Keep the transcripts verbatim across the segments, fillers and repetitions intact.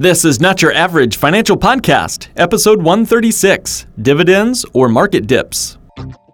This is Not Your Average Financial Podcast, episode one thirty-six, Dividends or Market Dips.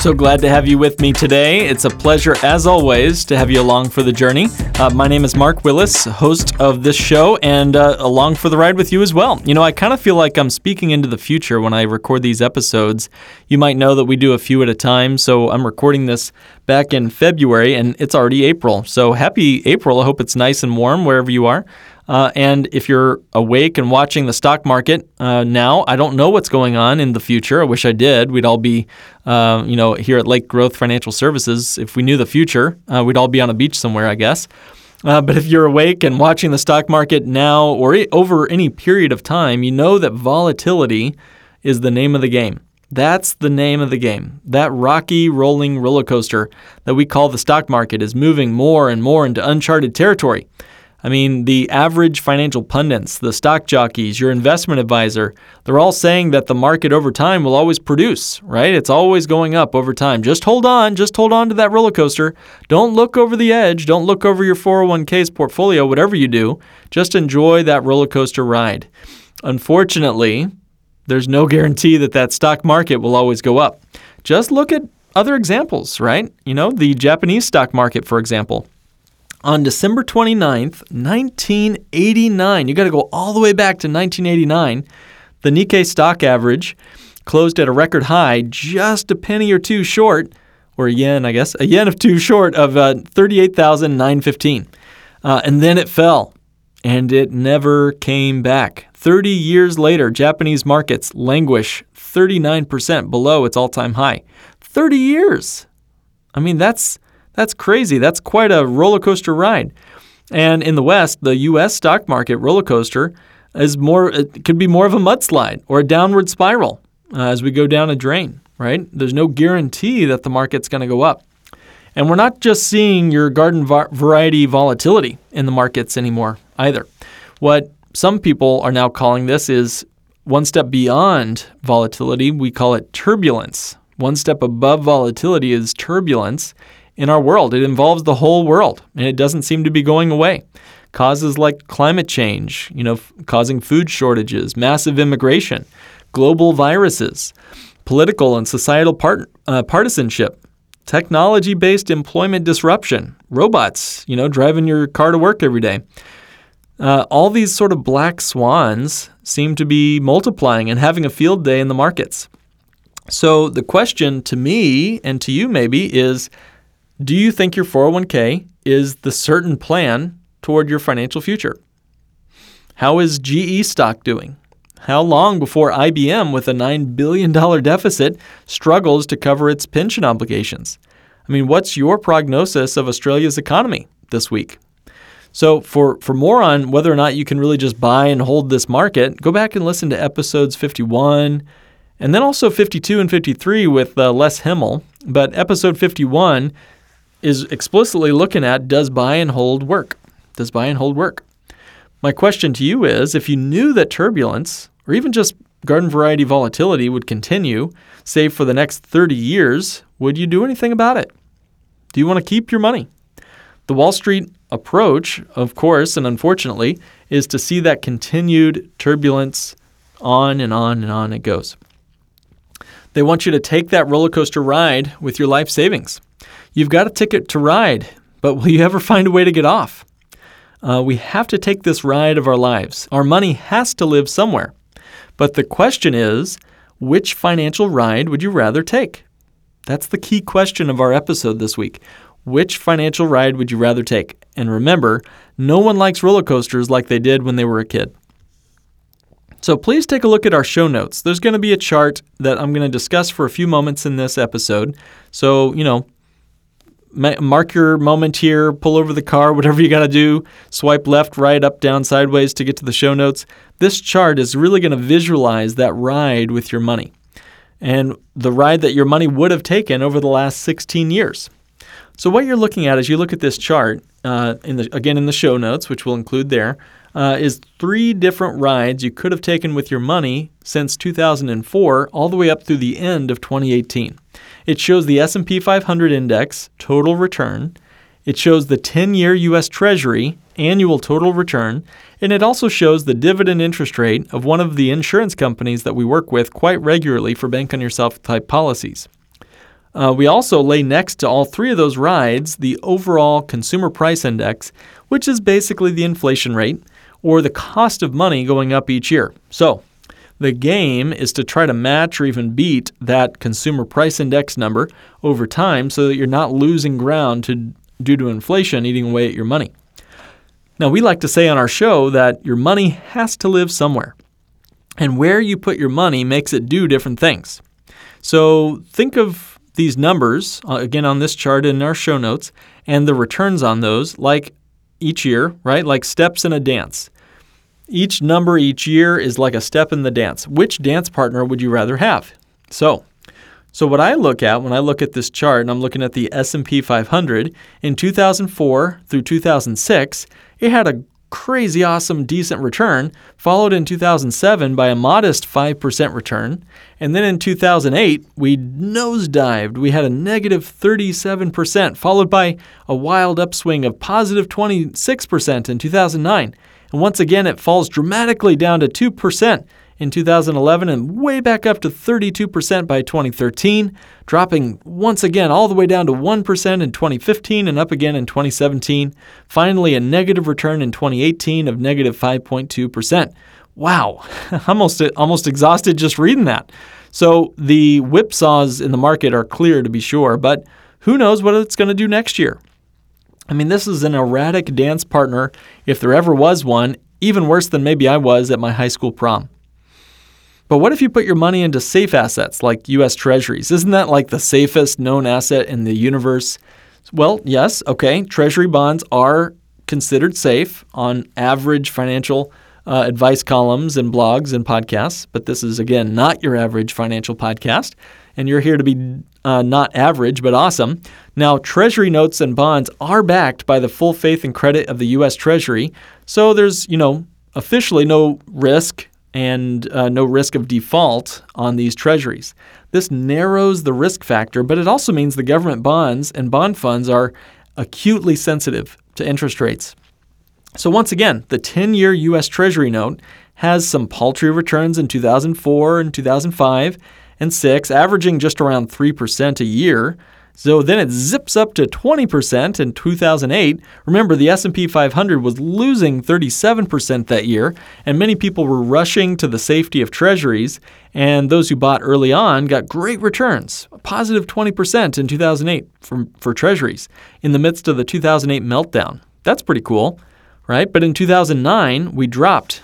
So glad to have you with me today. It's a pleasure, as always, to have you along for the journey. Uh, my name is Mark Willis, host of this show, and uh, along for the ride with you as well. You know, I kind of feel like I'm speaking into the future when I record these episodes. You might know that we do a few at a time, so I'm recording this back in February, and it's already April. So happy April. I hope it's nice and warm wherever you are. Uh, and if you're awake and watching the stock market uh, now, I don't know what's going on in the future. I wish I did. We'd all be, uh, you know, here at Lake Growth Financial Services. If we knew the future, uh, we'd all be on a beach somewhere, I guess. Uh, but if you're awake and watching the stock market now or I- over any period of time, you know that volatility is the name of the game. That's the name of the game. That rocky, rolling roller coaster that we call the stock market is moving more and more into uncharted territory. I mean, the average financial pundits, the stock jockeys, your investment advisor, they're all saying that the market over time will always produce, right? It's always going up over time. Just hold on. Just hold on to that roller coaster. Don't look over the edge. Don't look over your four oh one k's portfolio, whatever you do. Just enjoy that roller coaster ride. Unfortunately, there's no guarantee that that stock market will always go up. Just look at other examples, right? You know, the Japanese stock market, for example. On December twenty-ninth, nineteen eighty-nine, you got to go all the way back to nineteen eighty-nine, the Nikkei stock average closed at a record high, just a penny or two short, or a yen, I guess, a yen of two short of uh, thirty-eight thousand nine hundred fifteen. Uh, and then it fell, and it never came back. thirty years later, Japanese markets languish thirty-nine percent below its all-time high. thirty years. I mean, that's... That's crazy. That's quite a roller coaster ride. And in the West, the U S stock market roller coaster is more, it could be more of a mudslide or a downward spiral uh, as we go down a drain, right? There's no guarantee that the market's going to go up. And we're not just seeing your garden va- variety volatility in the markets anymore either. What some people are now calling this is one step beyond volatility. We call it turbulence. One step above volatility is turbulence. In our world, it involves the whole world, and it doesn't seem to be going away. Causes like climate change, you know, f- causing food shortages, massive immigration, global viruses, political and societal part- uh, partisanship, technology-based employment disruption, robots, you know, driving your car to work every day. Uh, all these sort of black swans seem to be multiplying and having a field day in the markets. So the question to me and to you maybe is, do you think your four oh one k is the certain plan toward your financial future? How is G E stock doing? How long before I B M with a nine billion dollars deficit struggles to cover its pension obligations? I mean, what's your prognosis of Australia's economy this week? So for, for more on whether or not you can really just buy and hold this market, go back and listen to episodes fifty-one and then also fifty-two and fifty-three with uh, Les Himmel. But episode fifty-one is explicitly looking at, does buy and hold work? Does buy and hold work? My question to you is, if you knew that turbulence or even just garden variety volatility would continue, say for the next thirty years, would you do anything about it? Do you want to keep your money? The Wall Street approach, of course, and unfortunately, is to see that continued turbulence on and on and on it goes. They want you to take that roller coaster ride with your life savings. You've got a ticket to ride, but will you ever find a way to get off? Uh, we have to take this ride of our lives. Our money has to live somewhere. But the question is, which financial ride would you rather take? That's the key question of our episode this week. Which financial ride would you rather take? And remember, no one likes roller coasters like they did when they were a kid. So please take a look at our show notes. There's going to be a chart that I'm going to discuss for a few moments in this episode. So, you know, mark your moment here, pull over the car, whatever you got to do, swipe left, right, up, down, sideways to get to the show notes. This chart is really going to visualize that ride with your money and the ride that your money would have taken over the last sixteen years. So what you're looking at as you look at this chart, uh, in the, again in the show notes, which we'll include there, uh, is three different rides you could have taken with your money since two thousand four all the way up through the end of twenty eighteen. It shows the S and P five hundred index total return. It shows the ten-year U S Treasury annual total return. And it also shows the dividend interest rate of one of the insurance companies that we work with quite regularly for Bank on Yourself type policies. Uh, we also lay next to all three of those rides the overall consumer price index, which is basically the inflation rate or the cost of money going up each year. So the game is to try to match or even beat that consumer price index number over time so that you're not losing ground to, due to inflation eating away at your money. Now, we like to say on our show that your money has to live somewhere, and where you put your money makes it do different things. So think of these numbers, again, on this chart in our show notes, and the returns on those like each year, right? Like steps in a dance. Each number each year is like a step in the dance. Which dance partner would you rather have? So, so what I look at when I look at this chart, and I'm looking at the S and P five hundred, in two thousand four through two thousand six, it had a crazy awesome decent return, followed in two thousand seven by a modest five percent return. And then in two thousand eight, we nosedived. We had a negative thirty-seven percent, followed by a wild upswing of positive twenty-six percent in two thousand nine. And once again, it falls dramatically down to two percent in two thousand eleven and way back up to thirty-two percent by twenty thirteen, dropping once again all the way down to one percent in twenty fifteen and up again in twenty seventeen. Finally, a negative return in twenty eighteen of negative five point two percent. Wow, almost, almost exhausted just reading that. So the whipsaws in the market are clear to be sure, but who knows what it's going to do next year? I mean, this is an erratic dance partner, if there ever was one, even worse than maybe I was at my high school prom. But what if you put your money into safe assets like U S Treasuries? Isn't that like the safest known asset in the universe? Well, yes, okay, Treasury bonds are considered safe on average financial uh, advice columns and blogs and podcasts, but this is, again, not your average financial podcast, and you're here to be Uh, not average, but awesome. Now, Treasury notes and bonds are backed by the full faith and credit of the U S Treasury. So there's, you know, officially no risk and uh, no risk of default on these Treasuries. This narrows the risk factor, but it also means the government bonds and bond funds are acutely sensitive to interest rates. So once again, the ten-year U S Treasury note has some paltry returns in two thousand four and two thousand five, and six, averaging just around three percent a year. So then it zips up to twenty percent in two thousand eight. Remember, the S and P five hundred was losing thirty-seven percent that year, and many people were rushing to the safety of treasuries, and those who bought early on got great returns, a positive twenty percent in two thousand eight for, for treasuries in the midst of the two thousand eight meltdown. That's pretty cool, right? But in two thousand nine, we dropped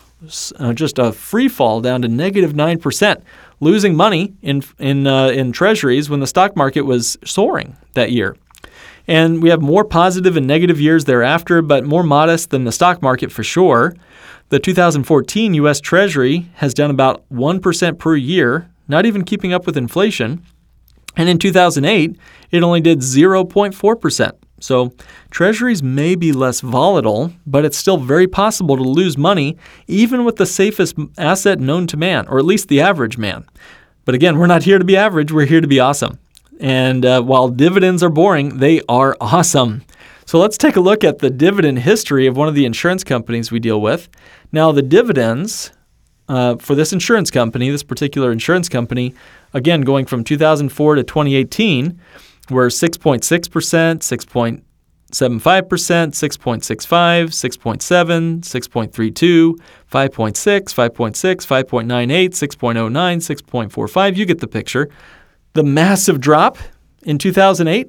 uh, just a free fall down to negative nine percent. Losing money in in uh, in treasuries when the stock market was soaring that year. And we have more positive and negative years thereafter, but more modest than the stock market for sure. The two thousand fourteen U S Treasury has done about one percent per year, not even keeping up with inflation. And in two thousand eight, it only did zero point four percent. So treasuries may be less volatile, but it's still very possible to lose money even with the safest asset known to man, or at least the average man. But again, we're not here to be average. We're here to be awesome. And uh, while dividends are boring, they are awesome. So let's take a look at the dividend history of one of the insurance companies we deal with. Now, the dividends uh, for this insurance company, this particular insurance company, again, going from two thousand four to twenty eighteen, were six point six percent, six point seven five percent, six point six five, six point seven, six point three two, five point six, five point six, five point nine eight, six point zero nine, six point four five. You get the picture. The massive drop in two thousand eight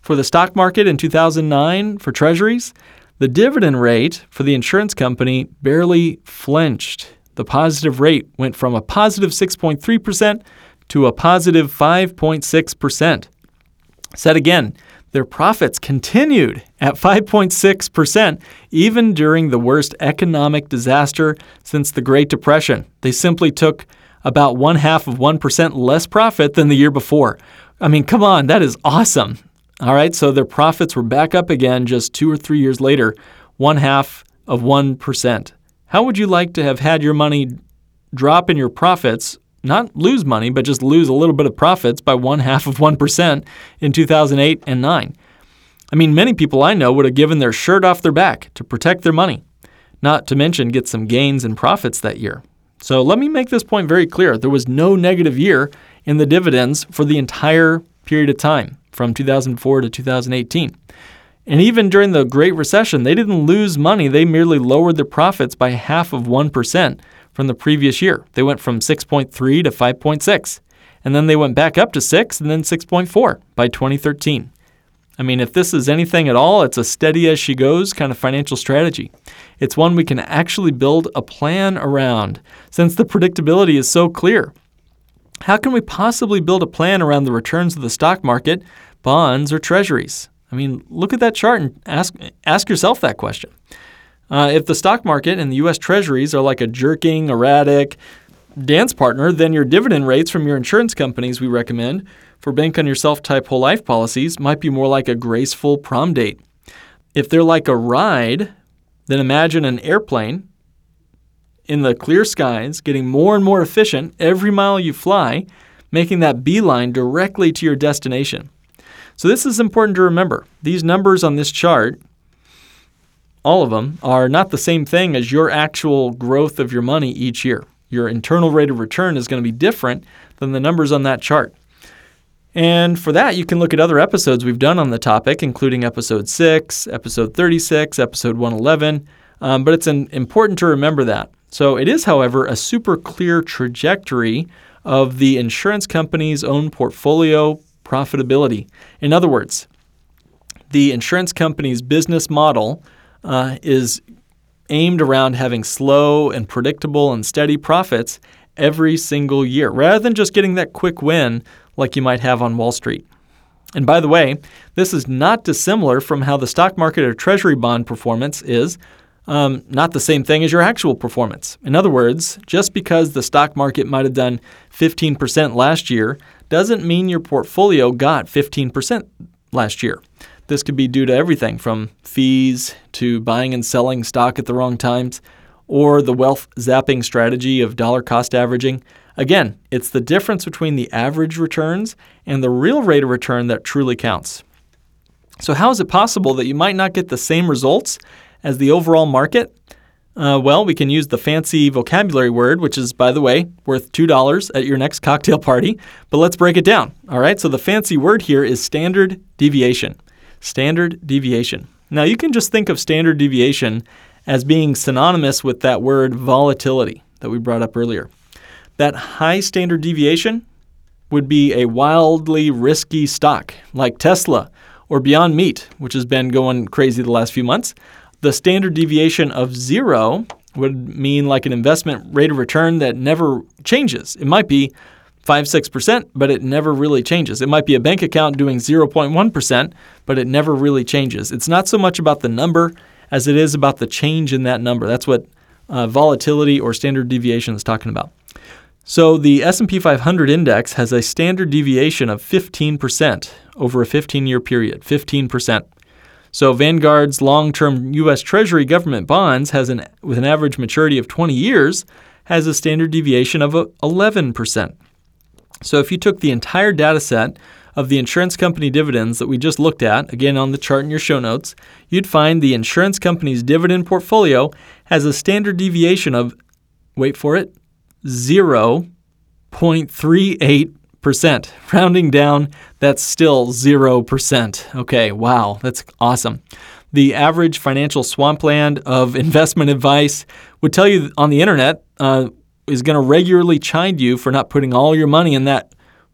for the stock market, in two thousand nine for treasuries, the dividend rate for the insurance company barely flinched. The positive rate went from a positive six point three percent to a positive five point six percent. Said again, Their profits continued at five point six percent, even during the worst economic disaster since the Great Depression. They simply took about one half of one percent less profit than the year before. I mean, come on, that is awesome. All right, so their profits were back up again just two or three years later, one half of one percent. How would you like to have had your money drop in your profits, not lose money, but just lose a little bit of profits by one half of one percent in two thousand eight and nine? I mean, many people I know would have given their shirt off their back to protect their money, not to mention get some gains and profits that year. So let me make this point very clear. There was no negative year in the dividends for the entire period of time from two thousand four to two thousand eighteen. And even during the Great Recession, they didn't lose money. They merely lowered their profits by half of one percent from the previous year. They went from six point three to five point six, and then they went back up to six and then six point four by twenty thirteen. I mean, if this is anything at all, it's a steady as she goes kind of financial strategy. It's one we can actually build a plan around, since the predictability is so clear. How can we possibly build a plan around the returns of the stock market, bonds, or treasuries? I mean, look at that chart and ask ask yourself that question. Uh, if the stock market and the U S treasuries are like a jerking, erratic dance partner, then your dividend rates from your insurance companies we recommend for Bank on Yourself type whole life policies might be more like a graceful prom date. If they're like a ride, then imagine an airplane in the clear skies getting more and more efficient every mile you fly, making that beeline directly to your destination. So this is important to remember. These numbers on this chart, all of them, are not the same thing as your actual growth of your money each year. Your internal rate of return is going to be different than the numbers on that chart. And for that, you can look at other episodes we've done on the topic, including episode six, episode thirty-six, episode one eleven. Um, but it's an, important to remember that. So it is, however, a super clear trajectory of the insurance company's own portfolio profitability. In other words, the insurance company's business model Uh, is aimed around having slow and predictable and steady profits every single year, rather than just getting that quick win like you might have on Wall Street. And by the way, this is not dissimilar from how the stock market or treasury bond performance is, um, not the same thing as your actual performance. In other words, just because the stock market might have done fifteen percent last year doesn't mean your portfolio got fifteen percent last year. This could be due to everything from fees to buying and selling stock at the wrong times, or the wealth zapping strategy of dollar cost averaging. Again, it's the difference between the average returns and the real rate of return that truly counts. So how is it possible that you might not get the same results as the overall market? Uh, well, we can use the fancy vocabulary word, which is, by the way, worth two dollars at your next cocktail party, but let's break it down. All right, so the fancy word here is standard deviation. Standard deviation. Now, you can just think of standard deviation as being synonymous with that word volatility that we brought up earlier. That high standard deviation would be a wildly risky stock like Tesla or Beyond Meat, which has been going crazy the last few months. The standard deviation of zero would mean like an investment rate of return that never changes. It might be five, six percent, but it never really changes. It might be a bank account doing zero point one percent, but it never really changes. It's not so much about the number as it is about the change in that number. That's what uh, volatility or standard deviation is talking about. So the S and P five hundred index has a standard deviation of fifteen percent over a fifteen-year period, fifteen percent. So Vanguard's long-term U S Treasury government bonds has an with an average maturity of twenty years has a standard deviation of eleven percent. So if you took the entire data set of the insurance company dividends that we just looked at, again on the chart in your show notes, you'd find the insurance company's dividend portfolio has a standard deviation of, wait for it, zero point three eight percent. Rounding down, that's still zero percent. Okay, wow, that's awesome. The average financial swampland of investment advice would tell you on the internet, uh, is going to regularly chide you for not putting all your money in that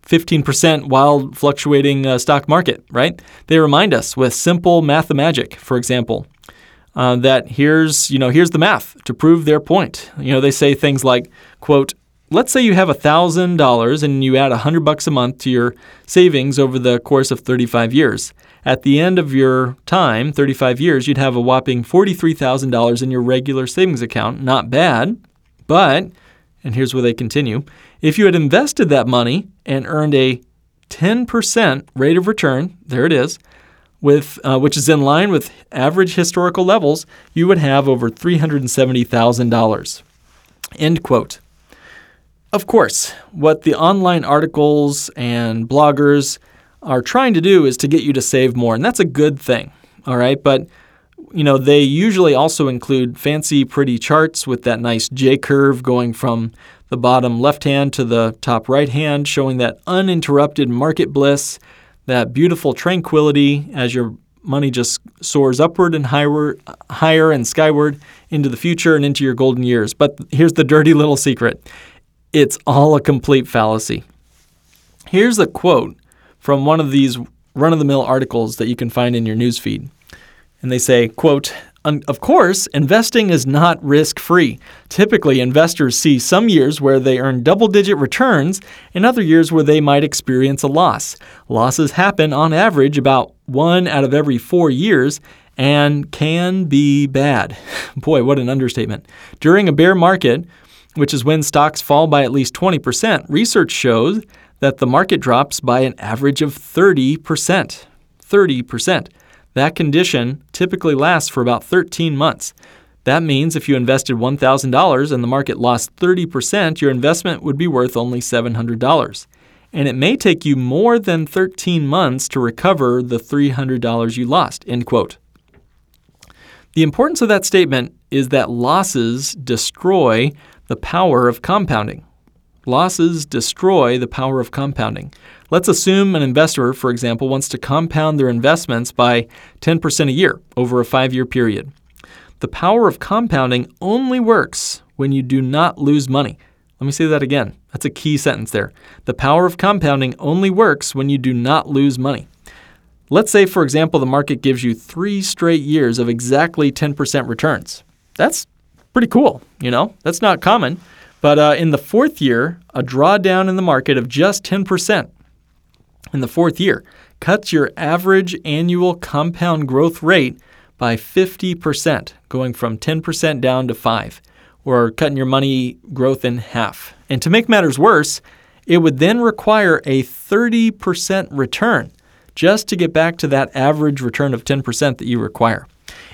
fifteen percent wild fluctuating uh, stock market, right? They remind us with simple math magic, for example, uh, that here's, you know, here's the math to prove their point. You know, they say things like, quote, let's say you have one thousand dollars and you add one hundred bucks a month to your savings over the course of thirty-five years. At the end of your time, thirty-five years, you'd have a whopping forty-three thousand dollars in your regular savings account. Not bad, but, and here's where they continue, if you had invested that money and earned a ten percent rate of return, there it is, with uh, which is in line with average historical levels, you would have over three hundred seventy thousand dollars. End quote. Of course, what the online articles and bloggers are trying to do is to get you to save more, and that's a good thing, all right? But, you know, they usually also include fancy, pretty charts with that nice J-curve going from the bottom left hand to the top right hand, showing that uninterrupted market bliss, that beautiful tranquility as your money just soars upward and higher, higher and skyward into the future and into your golden years. But here's the dirty little secret. It's all a complete fallacy. Here's a quote from one of these run-of-the-mill articles that you can find in your newsfeed. And they say, quote, of course, investing is not risk-free. Typically, investors see some years where they earn double-digit returns and other years where they might experience a loss. Losses happen on average about one out of every four years and can be bad. Boy, what an understatement. During a bear market, which is when stocks fall by at least twenty percent, research shows that the market drops by an average of thirty percent. thirty percent. That condition typically lasts for about thirteen months. That means if you invested one thousand dollars and the market lost thirty percent, your investment would be worth only seven hundred dollars. And it may take you more than thirteen months to recover the three hundred dollars you lost, end quote. The importance of that statement is that losses destroy the power of compounding. Losses destroy the power of compounding. Let's assume an investor, for example, wants to compound their investments by ten percent a year over a five-year period. The power of compounding only works when you do not lose money. Let me say that again. That's a key sentence there. The power of compounding only works when you do not lose money. Let's say, for example, the market gives you three straight years of exactly ten percent returns. That's pretty cool, you know? That's not common. But uh, in the fourth year, a drawdown in the market of just ten percent in the fourth year cuts your average annual compound growth rate by fifty percent, going from ten percent down to five, or cutting your money growth in half. And to make matters worse, it would then require a thirty percent return just to get back to that average return of ten percent that you require.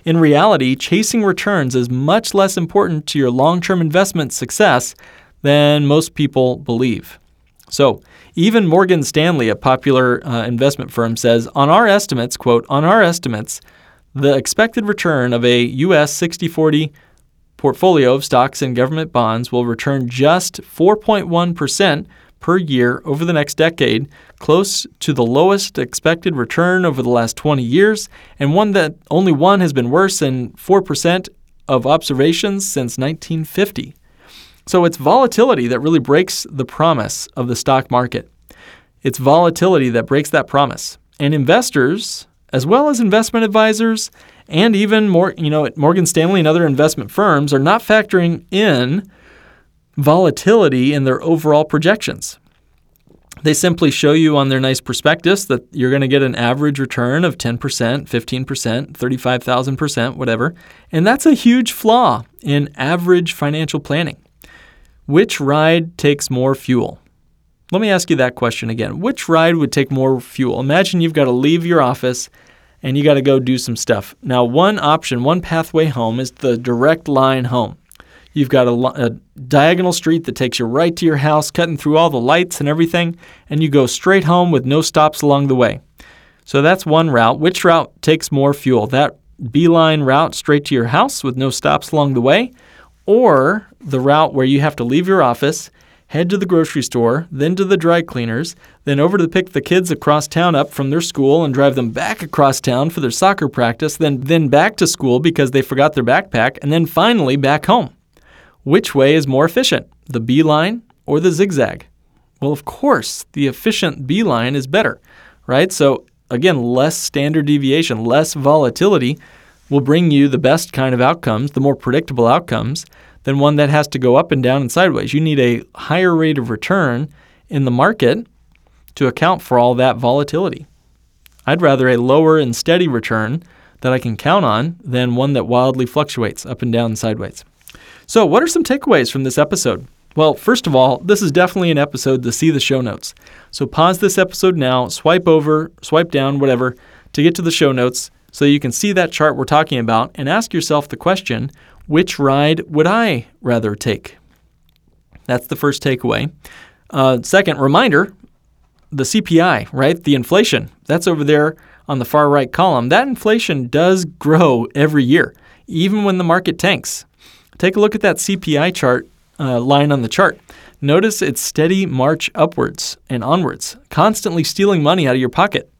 In reality, chasing returns is much less important to your long-term investment success than most people believe. So even Morgan Stanley, a popular uh, investment firm, says, on our estimates, quote, on our estimates, the expected return of a U S sixty forty portfolio of stocks and government bonds will return just four point one percent per year over the next decade, close to the lowest expected return over the last twenty years, and one that only one has been worse than four percent of observations since nineteen fifty. So it's volatility that really breaks the promise of the stock market. It's volatility that breaks that promise. And investors, as well as investment advisors, and even more, you know, at Morgan Stanley and other investment firms, are not factoring in volatility in their overall projections. They simply show you on their nice prospectus that you're going to get an average return of ten percent, fifteen percent, thirty-five thousand percent, whatever. And that's a huge flaw in average financial planning. Which ride takes more fuel? Let me ask you that question again. Which ride would take more fuel? Imagine you've got to leave your office and you got to go do some stuff. Now, one option, one pathway home is the direct line home. You've got a, a diagonal street that takes you right to your house, cutting through all the lights and everything, and you go straight home with no stops along the way. So that's one route. Which route takes more fuel? That beeline route straight to your house with no stops along the way, or the route where you have to leave your office, head to the grocery store, then to the dry cleaners, then over to pick the kids across town up from their school and drive them back across town for their soccer practice, then then back to school because they forgot their backpack, and then finally back home. Which way is more efficient, the beeline or the zigzag? Well, of course, the efficient beeline is better, right? So again, less standard deviation, less volatility will bring you the best kind of outcomes, the more predictable outcomes, than one that has to go up and down and sideways. You need a higher rate of return in the market to account for all that volatility. I'd rather a lower and steady return that I can count on than one that wildly fluctuates up and down and sideways. So what are some takeaways from this episode? Well, first of all, this is definitely an episode to see the show notes. So pause this episode now, swipe over, swipe down, whatever, to get to the show notes so you can see that chart we're talking about and ask yourself the question, which ride would I rather take? That's the first takeaway. Uh, second, reminder, the C P I, right? The inflation, that's over there on the far right column. That inflation does grow every year, even when the market tanks. Take a look at that C P I chart uh, line on the chart. Notice its steady march upwards and onwards, constantly stealing money out of your pocket.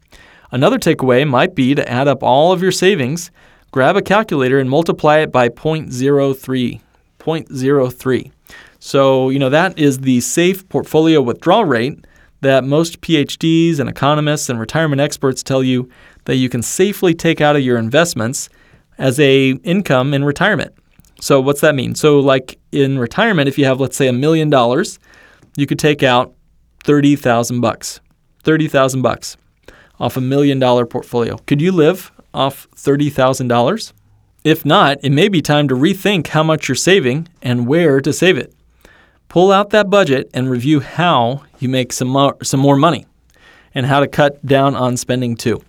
Another takeaway might be to add up all of your savings, grab a calculator and multiply it by zero point zero three. zero point zero three. So, you know, that is the safe portfolio withdrawal rate that most P H Ds and economists and retirement experts tell you that you can safely take out of your investments as a income in retirement. So what's that mean? So like in retirement, if you have, let's say, a million dollars, you could take out thirty thousand bucks, thirty thousand bucks off a million dollar portfolio. Could you live off thirty thousand dollars? If not, it may be time to rethink how much you're saving and where to save it. Pull out that budget and review how you make some more, some more money and how to cut down on spending too.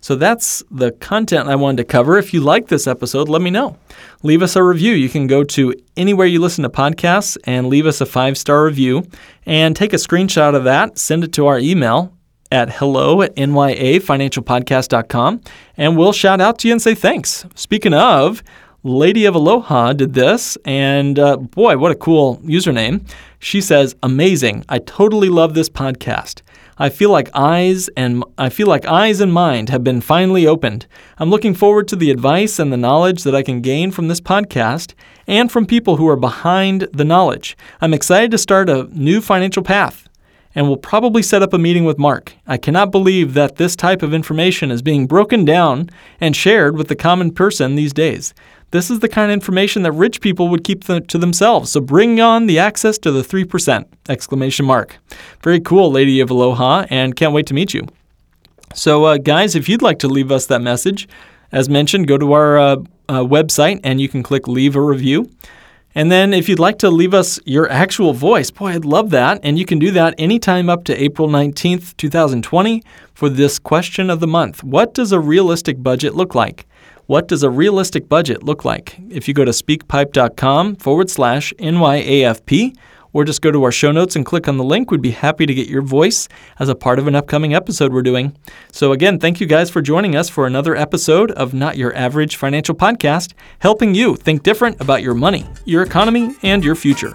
So that's the content I wanted to cover. If you like this episode, let me know. Leave us a review. You can go to anywhere you listen to podcasts and leave us a five-star review and take a screenshot of that, send it to our email at hello at nyafinancialpodcast dot com, and we'll shout out to you and say thanks. Speaking of, Lady of Aloha did this, and uh, boy, what a cool username. She says, amazing. I totally love this podcast. I feel like eyes and I feel like eyes and mind have been finally opened. I'm looking forward to the advice and the knowledge that I can gain from this podcast and from people who are behind the knowledge. I'm excited to start a new financial path and will probably set up a meeting with Mark. I cannot believe that this type of information is being broken down and shared with the common person these days. This is the kind of information that rich people would keep th- to themselves. So bring on the access to the three percent, exclamation mark. Very cool, Lady of Aloha, and can't wait to meet you. So uh, guys, if you'd like to leave us that message, as mentioned, go to our uh, uh, website and you can click leave a review. And then if you'd like to leave us your actual voice, boy, I'd love that. And you can do that anytime up to April nineteenth, twenty twenty for this question of the month. What does a realistic budget look like? What does a realistic budget look like? If you go to speakpipe.com forward slash NYAFP or just go to our show notes and click on the link, we'd be happy to get your voice as a part of an upcoming episode we're doing. So again, thank you guys for joining us for another episode of Not Your Average Financial Podcast, helping you think different about your money, your economy, and your future.